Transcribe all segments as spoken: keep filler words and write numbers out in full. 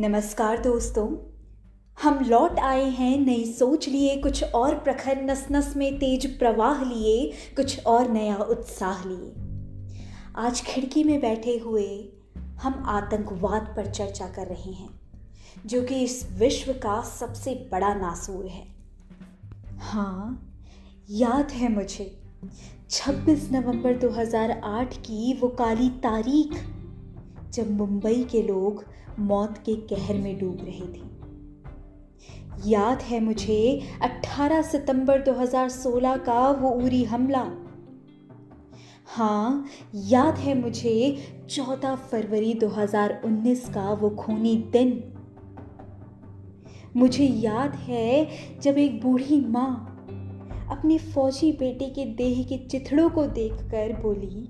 नमस्कार दोस्तों, हम लौट आए हैं नई सोच लिए, कुछ और प्रखर नस नस में तेज प्रवाह लिए, कुछ और नया उत्साह लिए। आज खिड़की में बैठे हुए हम आतंकवाद पर चर्चा कर रहे हैं, जो कि इस विश्व का सबसे बड़ा नासूर है। हाँ, याद है मुझे छब्बीस नवंबर दो हज़ार आठ की वो काली तारीख, जब मुंबई के लोग मौत के कहर में डूब रहे थे। याद है मुझे अठारह सितंबर दो हज़ार सोलह का वो उरी हमला। हाँ, याद है मुझे चौदह फरवरी दो हज़ार उन्नीस का वो खूनी दिन। मुझे याद है जब एक बूढ़ी माँ अपने फौजी बेटे के देह के चिथड़ों को देखकर बोली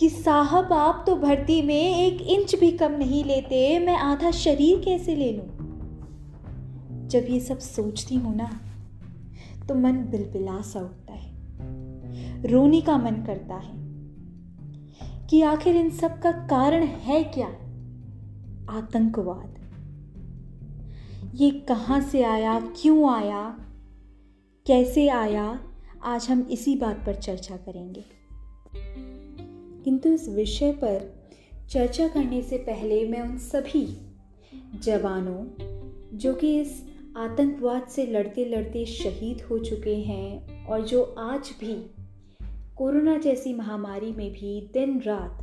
कि साहब, आप तो भर्ती में एक इंच भी कम नहीं लेते, मैं आधा शरीर कैसे ले लूं। जब ये सब सोचती हूँ ना, तो मन बिलबिला सा उठता है, रोने का मन करता है कि आखिर इन सब का कारण है क्या? आतंकवाद। ये कहाँ से आया, क्यों आया, कैसे आया, आज हम इसी बात पर चर्चा करेंगे। किंतु इस विषय पर चर्चा करने से पहले मैं उन सभी जवानों, जो कि इस आतंकवाद से लड़ते लड़ते शहीद हो चुके हैं और जो आज भी कोरोना जैसी महामारी में भी दिन रात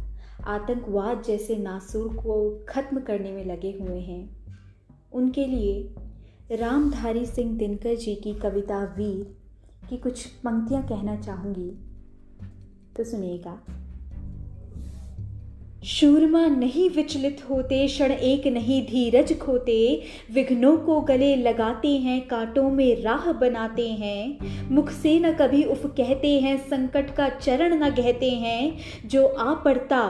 आतंकवाद जैसे नासूर को ख़त्म करने में लगे हुए हैं, उनके लिए रामधारी सिंह दिनकर जी की कविता वीर की कुछ पंक्तियाँ कहना चाहूँगी, तो सुनिएगा। शूरमा नहीं विचलित होते, क्षण एक नहीं धीरज खोते, विघ्नों को गले लगाते हैं, कांटों में राह बनाते हैं, मुख से न कभी उफ कहते हैं, संकट का चरण न गहते हैं, जो आ पड़ता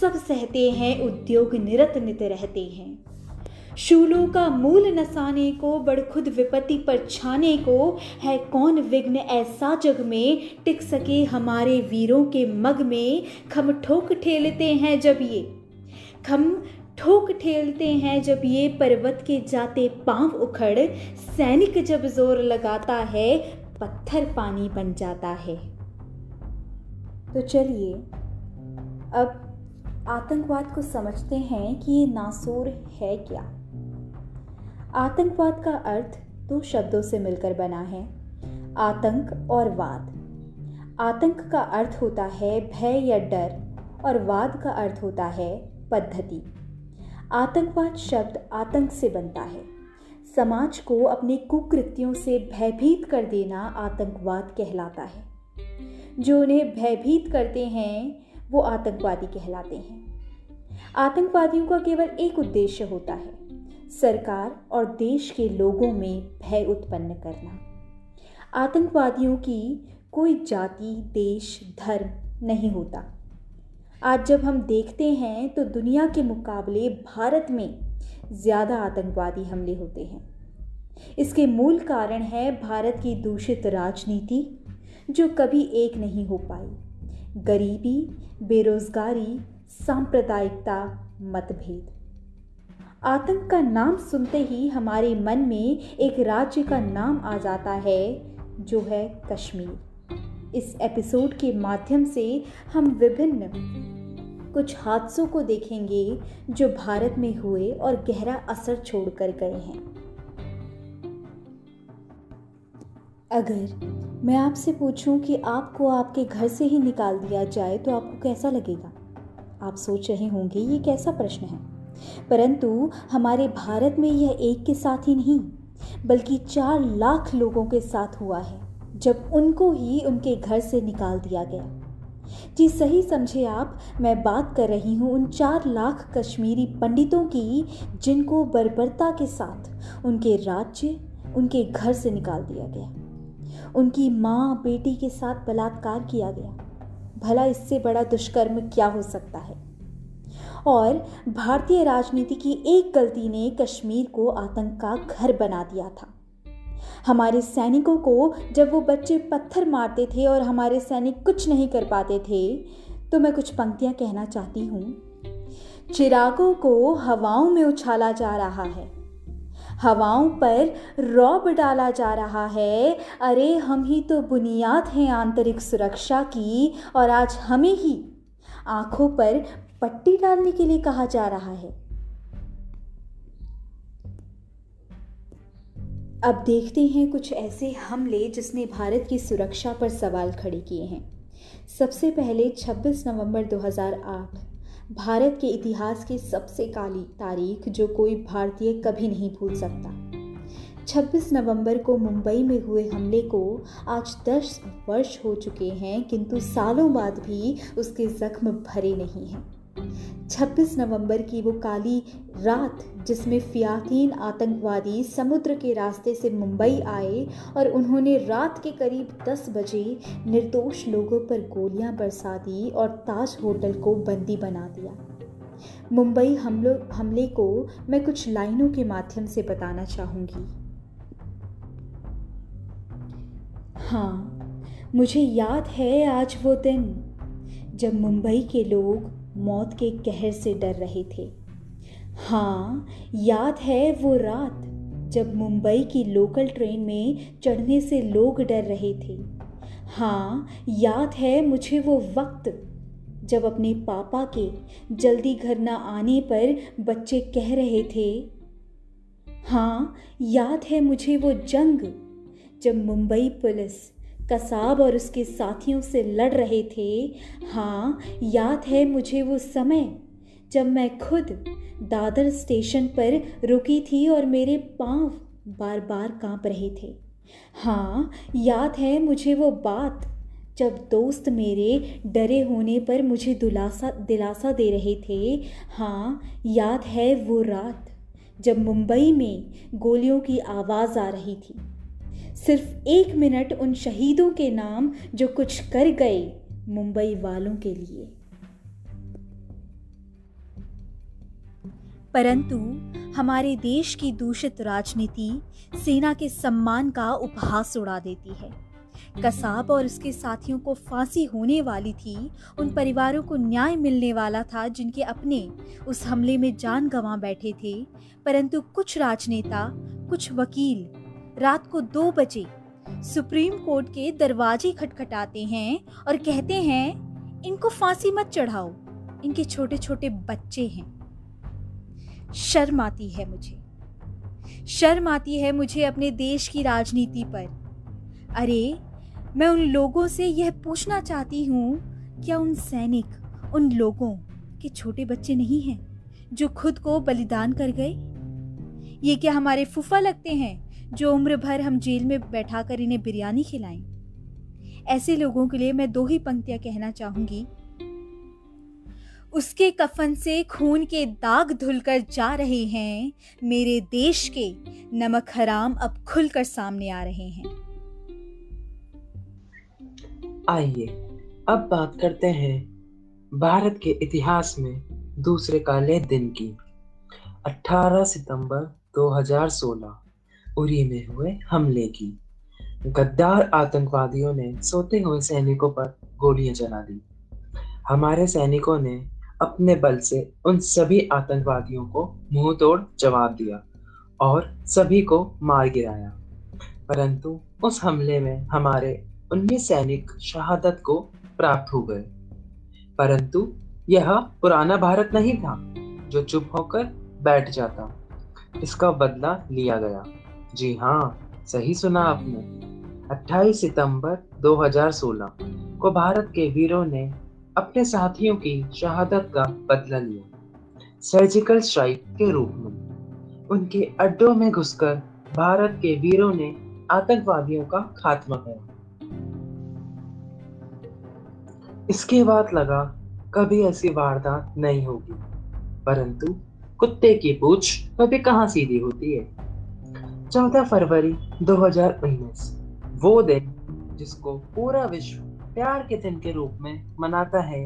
सब सहते हैं, उद्योग निरत नित रहते हैं। शूलों का मूल नसाने को, बढ़ खुद विपत्ति पर छाने को, है कौन विघ्न ऐसा जग में, टिक सके हमारे वीरों के मग में। खम ठोक ठेलते हैं जब ये खम ठोक ठेलते हैं जब ये पर्वत के जाते पांव उखड़, सैनिक जब जोर लगाता है, पत्थर पानी बन जाता है। तो चलिए अब आतंकवाद को समझते हैं कि ये नासूर है क्या। आतंकवाद का अर्थ दो शब्दों से मिलकर बना है, आतंक और वाद। आतंक का अर्थ होता है भय या डर, और वाद का अर्थ होता है पद्धति। आतंकवाद शब्द आतंक से बनता है। समाज को अपने कुकृत्यों से भयभीत कर देना आतंकवाद कहलाता है। जो उन्हें भयभीत करते हैं वो आतंकवादी कहलाते हैं। आतंकवादियों का केवल एक उद्देश्य होता है, सरकार और देश के लोगों में भय उत्पन्न करना। आतंकवादियों की कोई जाति, देश, धर्म नहीं होता। आज जब हम देखते हैं तो दुनिया के मुकाबले भारत में ज़्यादा आतंकवादी हमले होते हैं। इसके मूल कारण है भारत की दूषित राजनीति, जो कभी एक नहीं हो पाई। गरीबी, बेरोजगारी, सांप्रदायिकता, मतभेद। आतंक का नाम सुनते ही हमारे मन में एक राज्य का नाम आ जाता है, जो है कश्मीर। इस एपिसोड के माध्यम से हम विभिन्न कुछ हादसों को देखेंगे जो भारत में हुए और गहरा असर छोड़कर गए हैं। अगर मैं आपसे पूछूं कि आपको आपके घर से ही निकाल दिया जाए तो आपको कैसा लगेगा? आप सोच रहे होंगे ये कैसा प्रश्न है, परंतु हमारे भारत में यह एक के साथ ही नहीं बल्कि चार लाख लोगों के साथ हुआ है, जब उनको ही उनके घर से निकाल दिया गया। जी सही समझे आप, मैं बात कर रही हूँ उन चार लाख कश्मीरी पंडितों की, जिनको बर्बरता के साथ उनके राज्य, उनके घर से निकाल दिया गया। उनकी माँ बेटी के साथ बलात्कार किया गया। भला इससे बड़ा दुष्कर्म क्या हो सकता है? और भारतीय राजनीति की एक गलती ने कश्मीर को आतंक का घर बना दिया था। हमारे सैनिकों को जब वो बच्चे पत्थर मारते थे और हमारे सैनिक कुछ नहीं कर पाते थे, तो मैं कुछ पंक्तियाँ कहना चाहती हूँ। चिरागों को हवाओं में उछाला जा रहा है, हवाओं पर रौब डाला जा रहा है। अरे हम ही तो बुनियाद हैं आंतरिक सुरक्षा की, और आज हमें ही आंखों पर पट्टी डालने के लिए कहा जा रहा है। अब देखते हैं कुछ ऐसे हमले जिसने भारत की सुरक्षा पर सवाल खड़े किए हैं। सबसे पहले छब्बीस नवंबर दो हज़ार आठ, भारत के इतिहास की सबसे काली तारीख जो कोई भारतीय कभी नहीं भूल सकता। छब्बीस नवंबर को मुंबई में हुए हमले को आज दस वर्ष हो चुके हैं, किंतु सालों बाद भी उसके जख्म भरे नहीं हैं। छब्बीस नवंबर की वो काली रात जिसमें फ़ियातीन आतंकवादी समुद्र के रास्ते से मुंबई आए और उन्होंने रात के करीब दस बजे निर्दोष लोगों पर गोलियां बरसा दी और ताज होटल को बंदी बना दिया। मुंबई हमलों हमले को मैं कुछ लाइनों के माध्यम से बताना चाहूँगी। हाँ, मुझे याद है आज वो दिन जब मुंबई के लोग मौत के कहर से डर रहे थे। हाँ, याद है वो रात जब मुंबई की लोकल ट्रेन में चढ़ने से लोग डर रहे थे। हाँ, याद है मुझे वो वक्त जब अपने पापा के जल्दी घर ना आने पर बच्चे कह रहे थे। हाँ, याद है मुझे वो जंग जब मुंबई पुलिस, कसाब और उसके साथियों से लड़ रहे थे। हाँ, याद है मुझे वो समय जब मैं खुद दादर स्टेशन पर रुकी थी और मेरे पाँव बार बार काँप रहे थे। हाँ, याद है मुझे वो बात जब दोस्त मेरे डरे होने पर मुझे दिलासा दिलासा दे रहे थे। हाँ, याद है वो रात जब मुंबई में गोलियों की आवाज़ आ रही थी। सिर्फ एक मिनट उन शहीदों के नाम जो कुछ कर गए मुंबई वालों के लिए। परंतु हमारे देश की दूषित राजनीति सेना के सम्मान का उपहास उड़ा देती है। कसाब और उसके साथियों को फांसी होने वाली थी, उन परिवारों को न्याय मिलने वाला था जिनके अपने उस हमले में जान गंवा बैठे थे, परंतु कुछ राजनेता, कुछ वकील रात को दो बजे सुप्रीम कोर्ट के दरवाजे खटखटाते हैं और कहते हैं इनको फांसी मत चढ़ाओ, इनके छोटे छोटे बच्चे हैं। शर्म आती है मुझे, शर्म आती है मुझे अपने देश की राजनीति पर। अरे मैं उन लोगों से यह पूछना चाहती हूँ, क्या उन सैनिक, उन लोगों के छोटे बच्चे नहीं हैं जो खुद को बलिदान कर गए? ये क्या हमारे फूफा लगते हैं जो उम्र भर हम जेल में बैठा कर इन्हें बिरयानी खिलाएं? ऐसे लोगों के लिए मैं दो ही पंक्तियां कहना चाहूंगी। उसके कफन से खून के दाग धुलकर जा रहे हैं, मेरे देश के नमक हराम अब खुलकर सामने आ रहे हैं। आइए अब बात करते हैं भारत के इतिहास में दूसरे काले दिन की, अठारह सितंबर दो हज़ार सोलह उरी में हुए हमले की। गद्दार आतंकवादियों ने सोते हुए सैनिकों पर गोलियां चला दी। हमारे सैनिकों ने अपने बल से उन सभी आतंकवादियों को मुंह तोड़ जवाब दिया और सभी को मार गिराया, परंतु उस हमले में हमारे उन्नीस सैनिक शहादत को प्राप्त हो गए। परंतु यह पुराना भारत नहीं था जो चुप होकर बैठ जाता, इसका बदला लिया गया। जी हाँ, सही सुना आपने। अट्ठाईस सितंबर दो हज़ार सोलह को भारत के वीरों ने अपने साथियों की शहादत का बदला लिया सर्जिकल स्ट्राइक के रूप में। उनके अड्डों में घुसकर भारत के वीरों ने आतंकवादियों का खात्मा किया। इसके बाद लगा कभी ऐसी वारदात नहीं होगी, परंतु कुत्ते की पूंछ कभी कहाँ सीधी होती है। चौदह फरवरी दो हज़ार उन्नीस, वो दिन जिसको पूरा विश्व प्यार के दिन के रूप में मनाता है,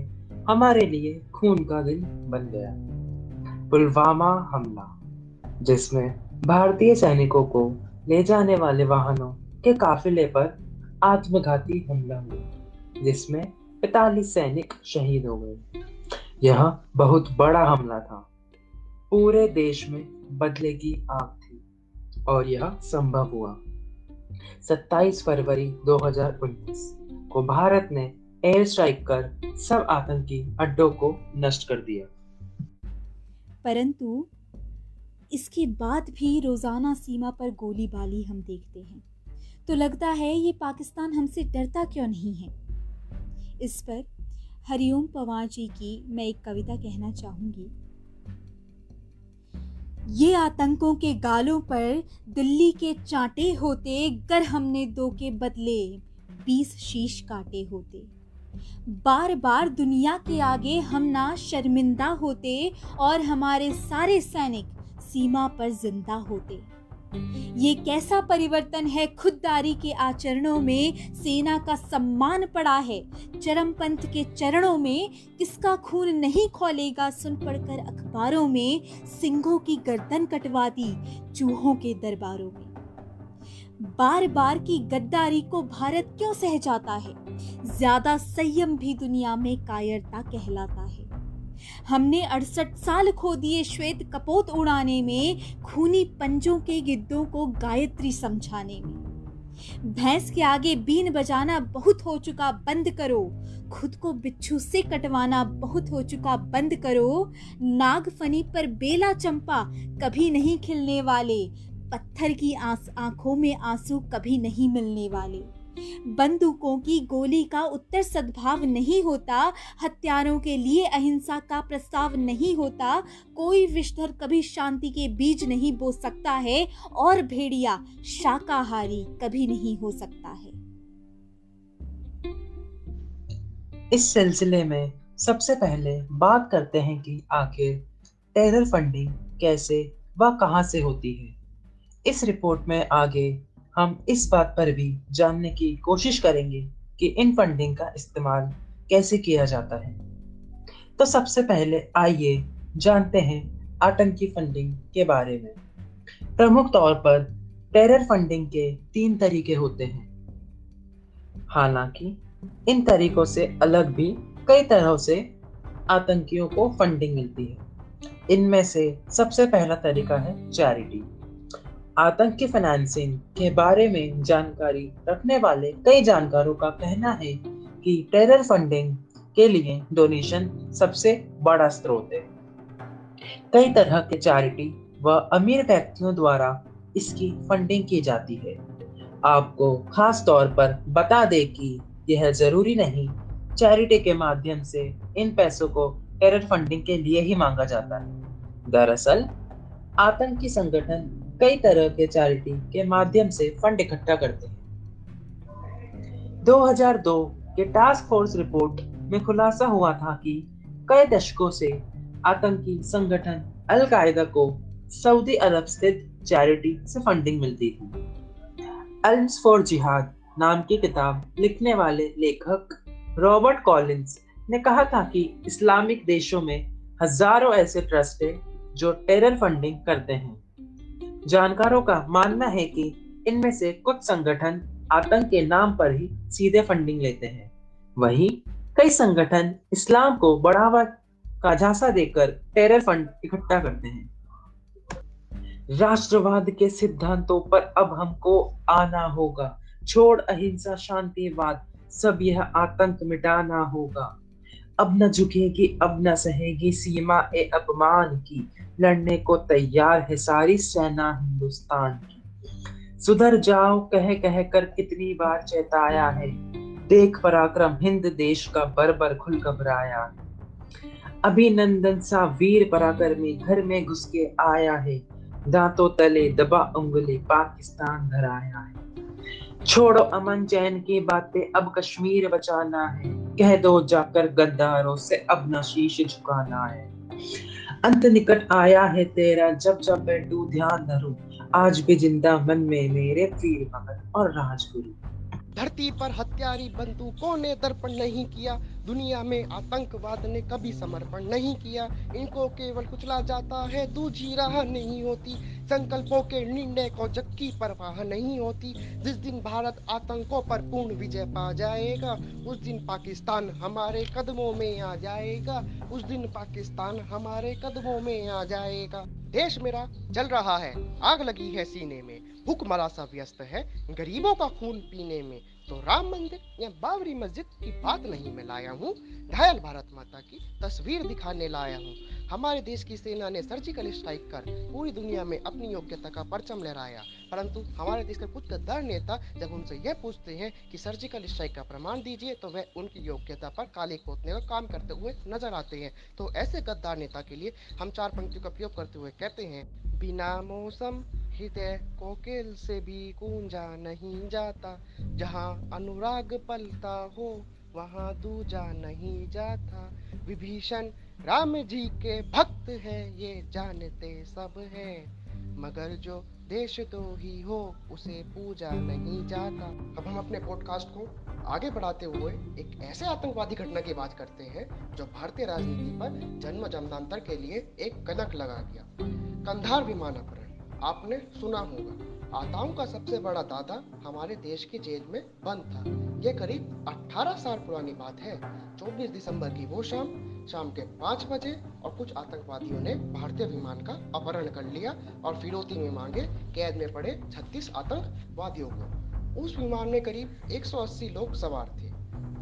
हमारे लिए खून का दिन बन गया। पुलवामा हमला, जिसमें भारतीय सैनिकों को ले जाने वाले वाहनों के काफिले पर आत्मघाती हमला हुआ, जिसमें पैंतालीस सैनिक शहीद हो गए। यह बहुत बड़ा हमला था, पूरे देश में बदले की आग थी और यह संभव हुआ। सत्ताईस फरवरी दो हज़ार उन्नीस को भारत ने एयर स्ट्राइक कर सब आतंकी अड्डों को नष्ट कर दिया। परंतु इसके बाद भी रोजाना सीमा पर गोलीबारी हम देखते हैं, तो लगता है ये पाकिस्तान हमसे डरता क्यों नहीं है। इस पर हरिओम पवार जी की मैं एक कविता कहना चाहूंगी। ये आतंकों के गालों पर दिल्ली के चांटे होते, गर हमने दो के बदले बीस शीश काटे होते। बार बार दुनिया के आगे हम ना शर्मिंदा होते और हमारे सारे सैनिक सीमा पर जिंदा होते। ये कैसा परिवर्तन है खुददारी के आचरणों में, सेना का सम्मान पड़ा है चरमपंथ के चरणों में। किसका खून नहीं खौलेगा सुन पढ़कर अखबारों में, सिंघों की गर्दन कटवा दी चूहों के दरबारों में। बार बार की गद्दारी को भारत क्यों सह जाता है, ज्यादा संयम भी दुनिया में कायरता कहलाता है। हमने अड़सठ साल खो दिए श्वेत कपोत उड़ाने में, खूनी पंजों के गिद्धों को गायत्री समझाने में। भैंस के आगे बीन बजाना बहुत हो चुका बंद करो, खुद को बिच्छू से कटवाना बहुत हो चुका बंद करो। नागफनी पर बेला चंपा कभी नहीं खिलने वाले, पत्थर की आंस आंखों में आंसू कभी नहीं मिलने वाले। बंदूकों की गोली का उत्तर सद्भाव नहीं होता, हत्यारों के लिए अहिंसा का प्रस्ताव नहीं होता। कोई विषधर कभी शांति के बीज नहीं बो सकता है और भेड़िया शाकाहारी कभी नहीं हो सकता है। इस सिलसिले में सबसे पहले बात करते हैं कि आखिर टेरर फंडिंग कैसे व कहां से होती है। इस रिपोर्ट में आगे हम इस बात पर भी जानने की कोशिश करेंगे कि इन फंडिंग का इस्तेमाल कैसे किया जाता है। तो सबसे पहले आइए जानते हैं आतंकी फंडिंग के बारे में। प्रमुख तौर पर टेरर फंडिंग के तीन तरीके होते हैं। हालांकि इन तरीकों से अलग भी कई तरह से आतंकियों को फंडिंग मिलती है। इनमें से सबसे पहला तरीका है चैरिटी। आतंकी फाइनेंसिंग के बारे में जानकारी रखने वाले कई जानकारों का कहना है कि टेरर फंडिंग के लिए डोनेशन सबसे बड़ा स्रोत है। कई तरह के चैरिटी व अमीर व्यक्तियों द्वारा इसकी फंडिंग की जाती है। आपको खास तौर पर बता दें कि यह जरूरी नहीं चैरिटी के माध्यम से इन पैसों को टेरर फंडिंग के लिए ही मांगा जाता है। दरअसल आतंकी संगठन कई तरह के चैरिटी के माध्यम से फंड इकट्ठा करते हैं। दो हज़ार दो के टास्क फोर्स रिपोर्ट में खुलासा हुआ था कि कई दशकों से आतंकी संगठन अलकायदा को सऊदी अरब स्थित चैरिटी से फंडिंग मिलती थी। अल्स फॉर जिहाद नाम की किताब लिखने वाले लेखक रॉबर्ट कॉलिन्स ने कहा था कि इस्लामिक देशों में हजारों ऐसे ट्रस्ट है जो टेरर फंडिंग करते हैं। जानकारों का मानना है कि इनमें से कुछ संगठन आतंक के नाम पर ही सीधे फंडिंग लेते हैं, वहीं कई संगठन इस्लाम को बढ़ावा का झांसा देकर टेरर फंड इकट्ठा करते हैं। राष्ट्रवाद के सिद्धांतों पर अब हमको आना होगा, छोड़ अहिंसा शांतिवाद, सब यह आतंक मिटाना होगा। अब न झुकेगी, अब न सहेगी सीमा ए अपमान की, लड़ने को तैयार है सारी सेना हिंदुस्तान की। सुधर जाओ कह कह कर कितनी बार चेताया है, देख पराक्रम हिंद देश का बर बर खुल घबराया। अभिनंदन सा वीर पराक्रमी घर में घुस के आया है, दांतों तले दबा उंगली पाकिस्तान धराया है। छोड़ो अमन चैन की बातें, अब कश्मीर बचाना है, कह दो जाकर गद्दारों से अब न शीश झुकाना है। अंत निकट आया है तेरा, जब जब बैठूं ध्यान धरूं, आज भी जिंदा मन में मेरे वीर भगत और राजगुरु। धरती पर हत्यारी बंदूकों ने दर्पण नहीं किया, दुनिया में आतंकवाद ने कभी समर्पण नहीं किया। इनको केवल कुचला जाता है, दूजी राह नहीं होती। संकल्पों के निर्णय को जबकि परवाह नहीं होती। जिस दिन भारत आतंकों पर पूर्ण विजय पा जाएगा, उस दिन पाकिस्तान हमारे कदमों में आ जाएगा। उस दिन पाकिस्तान हमारे कदमों में आ जाएगा। देश मेरा जल रहा है, आग लगी है सीने में, भूखमरा सा व्यस्त है गरीबों का खून पीने में। तो राम मंदिर या बाबरी मस्जिद की बात नहीं मैं लाया हूँ, घायल भारत माता की तस्वीर दिखाने लाया हूँ। हमारे देश की सेना ने सर्जिकल स्ट्राइक कर पूरी दुनिया में अपनी योग्यता का परचम लहराया, परंतु हमारे देश के कुछ गद्दार नेता जब उनसे यह पूछते हैं कि सर्जिकल स्ट्राइक का प्रमाण दीजिए, तो वह उनकी योग्यता पर काले पोतने का काम करते हुए नजर आते हैं। तो ऐसे गद्दार नेता के लिए हम चार पंक्तियों का प्रयोग करते हुए कहते हैं, बिना मौसम हृदय कोकिल से भी गूंजा नहीं जाता, जहाँ अनुराग पलता हो वहाँ दूजा नहीं जाता। विभीषण राम जी के भक्त हैं ये जानते सब हैं, मगर जो देश तो ही हो उसे पूजा नहीं जाता। अब हम अपने पॉडकास्ट को आगे बढ़ाते हुए एक ऐसे आतंकवादी घटना की बात करते हैं जो भारतीय राजनीति पर जन्म जन्मांतर के लिए एक कलंक लगा गया। कंधार विमानापहरण आपने सुना होगा। आताओं का सबसे बड़ा दादा हमारे देश की जेल में बंद था। ये करीब अठारह साल पुरानी बात है। चौबीस दिसंबर की वो शाम शाम के पाँच बजे और कुछ आतंकवादियों ने भारतीय विमान का अपहरण कर लिया और फिरौती में मांगे कैद में पड़े छत्तीस आतंकवादियों को। उस विमान में करीब एक सौ अस्सी लोग सवार थे।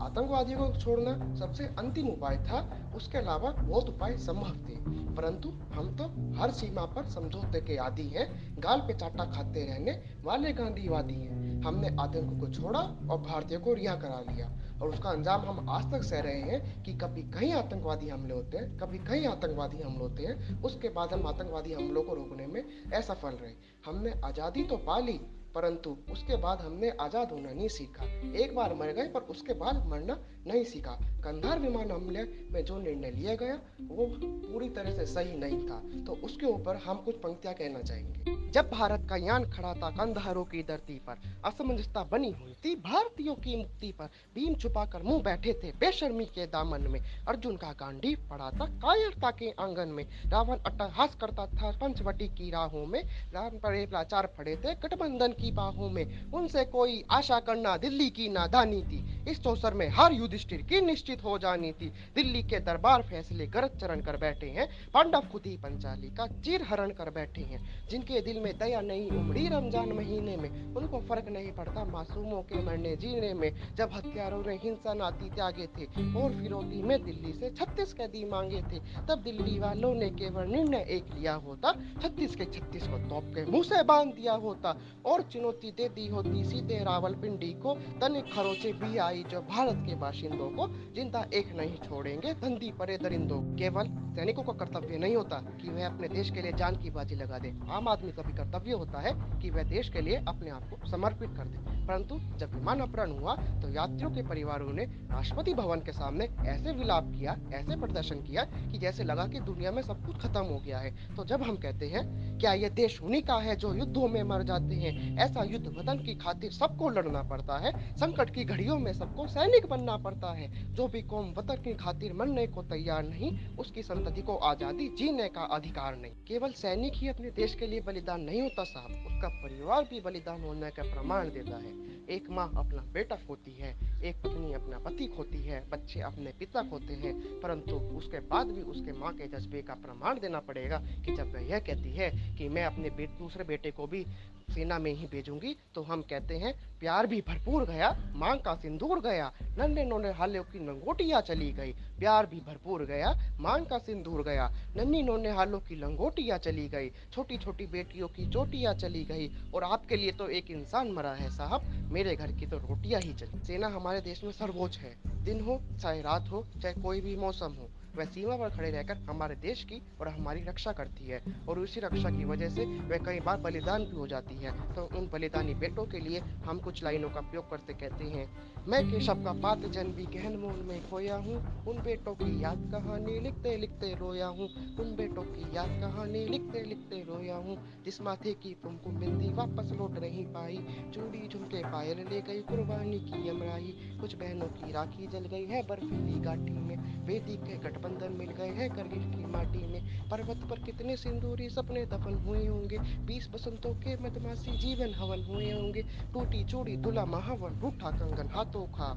आतंकवादियों को छोड़ना सबसे अंतिम उपाय था, उसके अलावा बहुत उपाय संभव थे, परंतु हम तो हर सीमा पर समझौते के आदी हैं, गाल पे चाटा खाते रहने वाले गांधीवादी हैं। हमने आतंक को छोड़ा और भारतीयों को रिहा करा लिया और उसका अंजाम हम आज तक सह रहे हैं कि कभी कहीं आतंकवादी हमले होते हैं, कभी कहीं आतंकवादी हमले होते हैं। उसके बाद हम आतंकवादी हमलों को रोकने में असफल रहे। हमने आज़ादी तो पा ली, परंतु उसके बाद हमने आज़ाद होना नहीं सीखा। एक बार मर गए पर उसके बाद मरना नहीं सीखा। कंधार विमान हमले में जो निर्णय लिया गया वो पूरी तरह से सही नहीं था, तो उसके ऊपर हम कुछ पंक्तियाँ कहना चाहेंगे। जब भारत का यान खड़ा था कंधारों की धरती पर, असमंजसता बनी हुई थी भारतीयों की मुक्ति पर। भीम छुपाकर मुंह बैठे थे बेशर्मी के दामन में, अर्जुन का गांडी पड़ा था कायरता के आंगन में। रावण अट्टहास करता था पंचवटी की राहों में, राम परे लाचार पड़े थे गठबंधन की बाहों में। उनसे कोई आशा करना दिल्ली की नादानी थी, इस चौसर में हार युधिष्ठिर की निश्चित हो जानी थी। दिल्ली के दरबार फैसले गरज चरण कर बैठे हैं, पांडव खुद ही पंचाली का चीर हरण कर बैठे हैं। जिनके दिल में दया नहीं उमड़ी रमजान महीने में, उनको फर्क नहीं पड़ता मासूमों के मरने जीने में। जब हथियारों ने हिंसा नाती त्यागे थे और फिरौती में दिल्ली से छत्तीस कैदी मांगे थे, तब दिल्ली वालों ने केवल निर्णय एक लिया होता, छत्तीस के छत्तीस को तोप के मुंह से बांध दिया होता और चुनौती दे दी होती सीधे रावलपिंडी को। तनिक खरोंचे भी आई जो भारत के बाशिंदों को, जिंदा एक नहीं छोड़ेंगे धंधी परे दरिंदों। केवल सैनिकों का कर्तव्य नहीं होता कि वह अपने देश के लिए जान की बाजी लगा दे, आम आदमी का भी कर्तव्य होता है कि वह देश के लिए अपने आप को समर्पित कर दे। परंतु जब विमान अपहरण हुआ तो यात्रियों के परिवारों ने राष्ट्रपति भवन के सामने ऐसे विलाप किया, ऐसे प्रदर्शन किया कि जैसे लगा कि दुनिया में सब कुछ खत्म हो गया है। तो जब हम कहते हैं क्या यह देश उन्हीं का है जो युद्धों में मर जाते हैं, ऐसा युद्ध वतन की खातिर सबको लड़ना पड़ता है। संकट की घड़ियों में सबको सैनिक बनना पड़ता है। जो भी कौम वतन की खातिर मरने को तैयार नहीं, उसकी संतति को आजादी जीने का अधिकार नहीं। केवल सैनिक ही अपने देश के लिए बलिदान नहीं होता साहब, उसका परिवार भी बलिदान होने का प्रमाण देता है। एक माँ अपना बेटा खोती है, एक पत्नी अपना पति खोती है, बच्चे अपने पिता खोते हैं, परंतु उसके बाद भी उसके माँ के जज्बे का प्रमाण देना पड़ेगा कि जब वह यह कहती है कि मैं अपने बेट, दूसरे बेटे को भी सेना में ही भेजूंगी, तो हम कहते हैं प्यार भी भरपूर गया, माँ का सिंदूर गया, नन्हे नोने हालों की लंगोटियाँ चली गई। प्यार भी भरपूर गया, माँ का सिंदूर गया, नन्ही नोने हालों की लंगोटियाँ चली गई, छोटी छोटी बेटियों की चोटियाँ चली गई, और आपके लिए तो एक इंसान मरा है साहब, मेरे घर की तो रोटियां ही चली। सेना हमारे देश में सर्वोच्च है, दिन हो चाहे रात हो चाहे कोई भी मौसम हो, वह सीमा पर खड़े रहकर हमारे देश की और हमारी रक्षा करती है और उसी रक्षा की वजह से वह कई बार बलिदान भी हो जाती है। तो उन बलिदानी बेटों के लिए हम कुछ लाइनों का प्रयोग करते कहते हैं, मैं केशव का पात जन भी गहन मोल में खोया हूँ, उन बेटों की याद कहानी लिखते लिखते रोया हूँ, उन बेटों की याद कहानी लिखते लिखते रोया हूँ। जिस माथे की तुमको बिंदी वापस लौट नहीं पाई, चूड़ी झुमके पायल ले गई कुर्बानी की अमराई। कुछ बहनों की राखी जल गई है बर्फीली घाटी में, वेदी के गठबंधन मिल गए हैं करगिल की माटी में। पर्वत पर कितने सिंदूरी सपने दफन हुए होंगे, बीस बसंतों के मदमासी जीवन हवन हुए होंगे। टूटी चूड़ी दुला महावन रूठा कंगन हाथों का,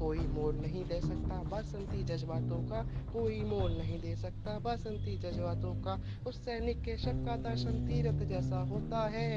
कोई मोल नहीं दे सकता बासंती जज्बातों का, कोई मोल नहीं दे सकता बासंती जज्बातों का। उस सैनिक के शब का दर्शन तीरथ जैसा होता है,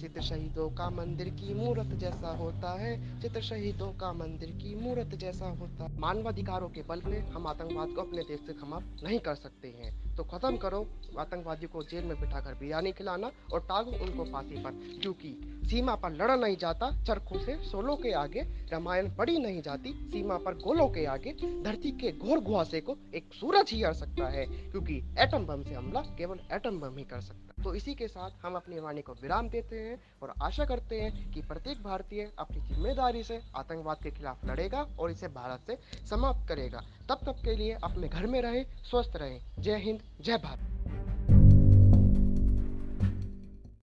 चित्र शहीदों का मंदिर की मूर्त जैसा होता है, चित्र शहीदों का मंदिर की मूर्त जैसा होता है। मानवाधिकारों के बल में हम आतंकवाद को अपने देश से समाप्त नहीं कर सकते हैं, तो खत्म करो आतंकवादियों को, जेल में बिठाकर बिरयानी खिलाना और टांगो उनको फांसी पर, क्योंकि सीमा पर लड़ा नहीं जाता चरखों से, सोलों के आगे रामायण पढ़ी नहीं जाती सीमा पर, गोलों के आगे धरती के घोर गुहासे को एक सूरज ही हर सकता है, क्योंकि एटम बम से हमला केवल एटम बम ही कर सकता है। तो इसी के साथ हम अपनी वाणी को विराम देते हैं और आशा करते हैं कि प्रत्येक भारतीय अपनी जिम्मेदारी से आतंकवाद के खिलाफ लड़ेगा और इसे भारत से समाप्त करेगा। तब तक के लिए अपने घर में रहें, स्वस्थ रहें। जय हिंद, जय भारत।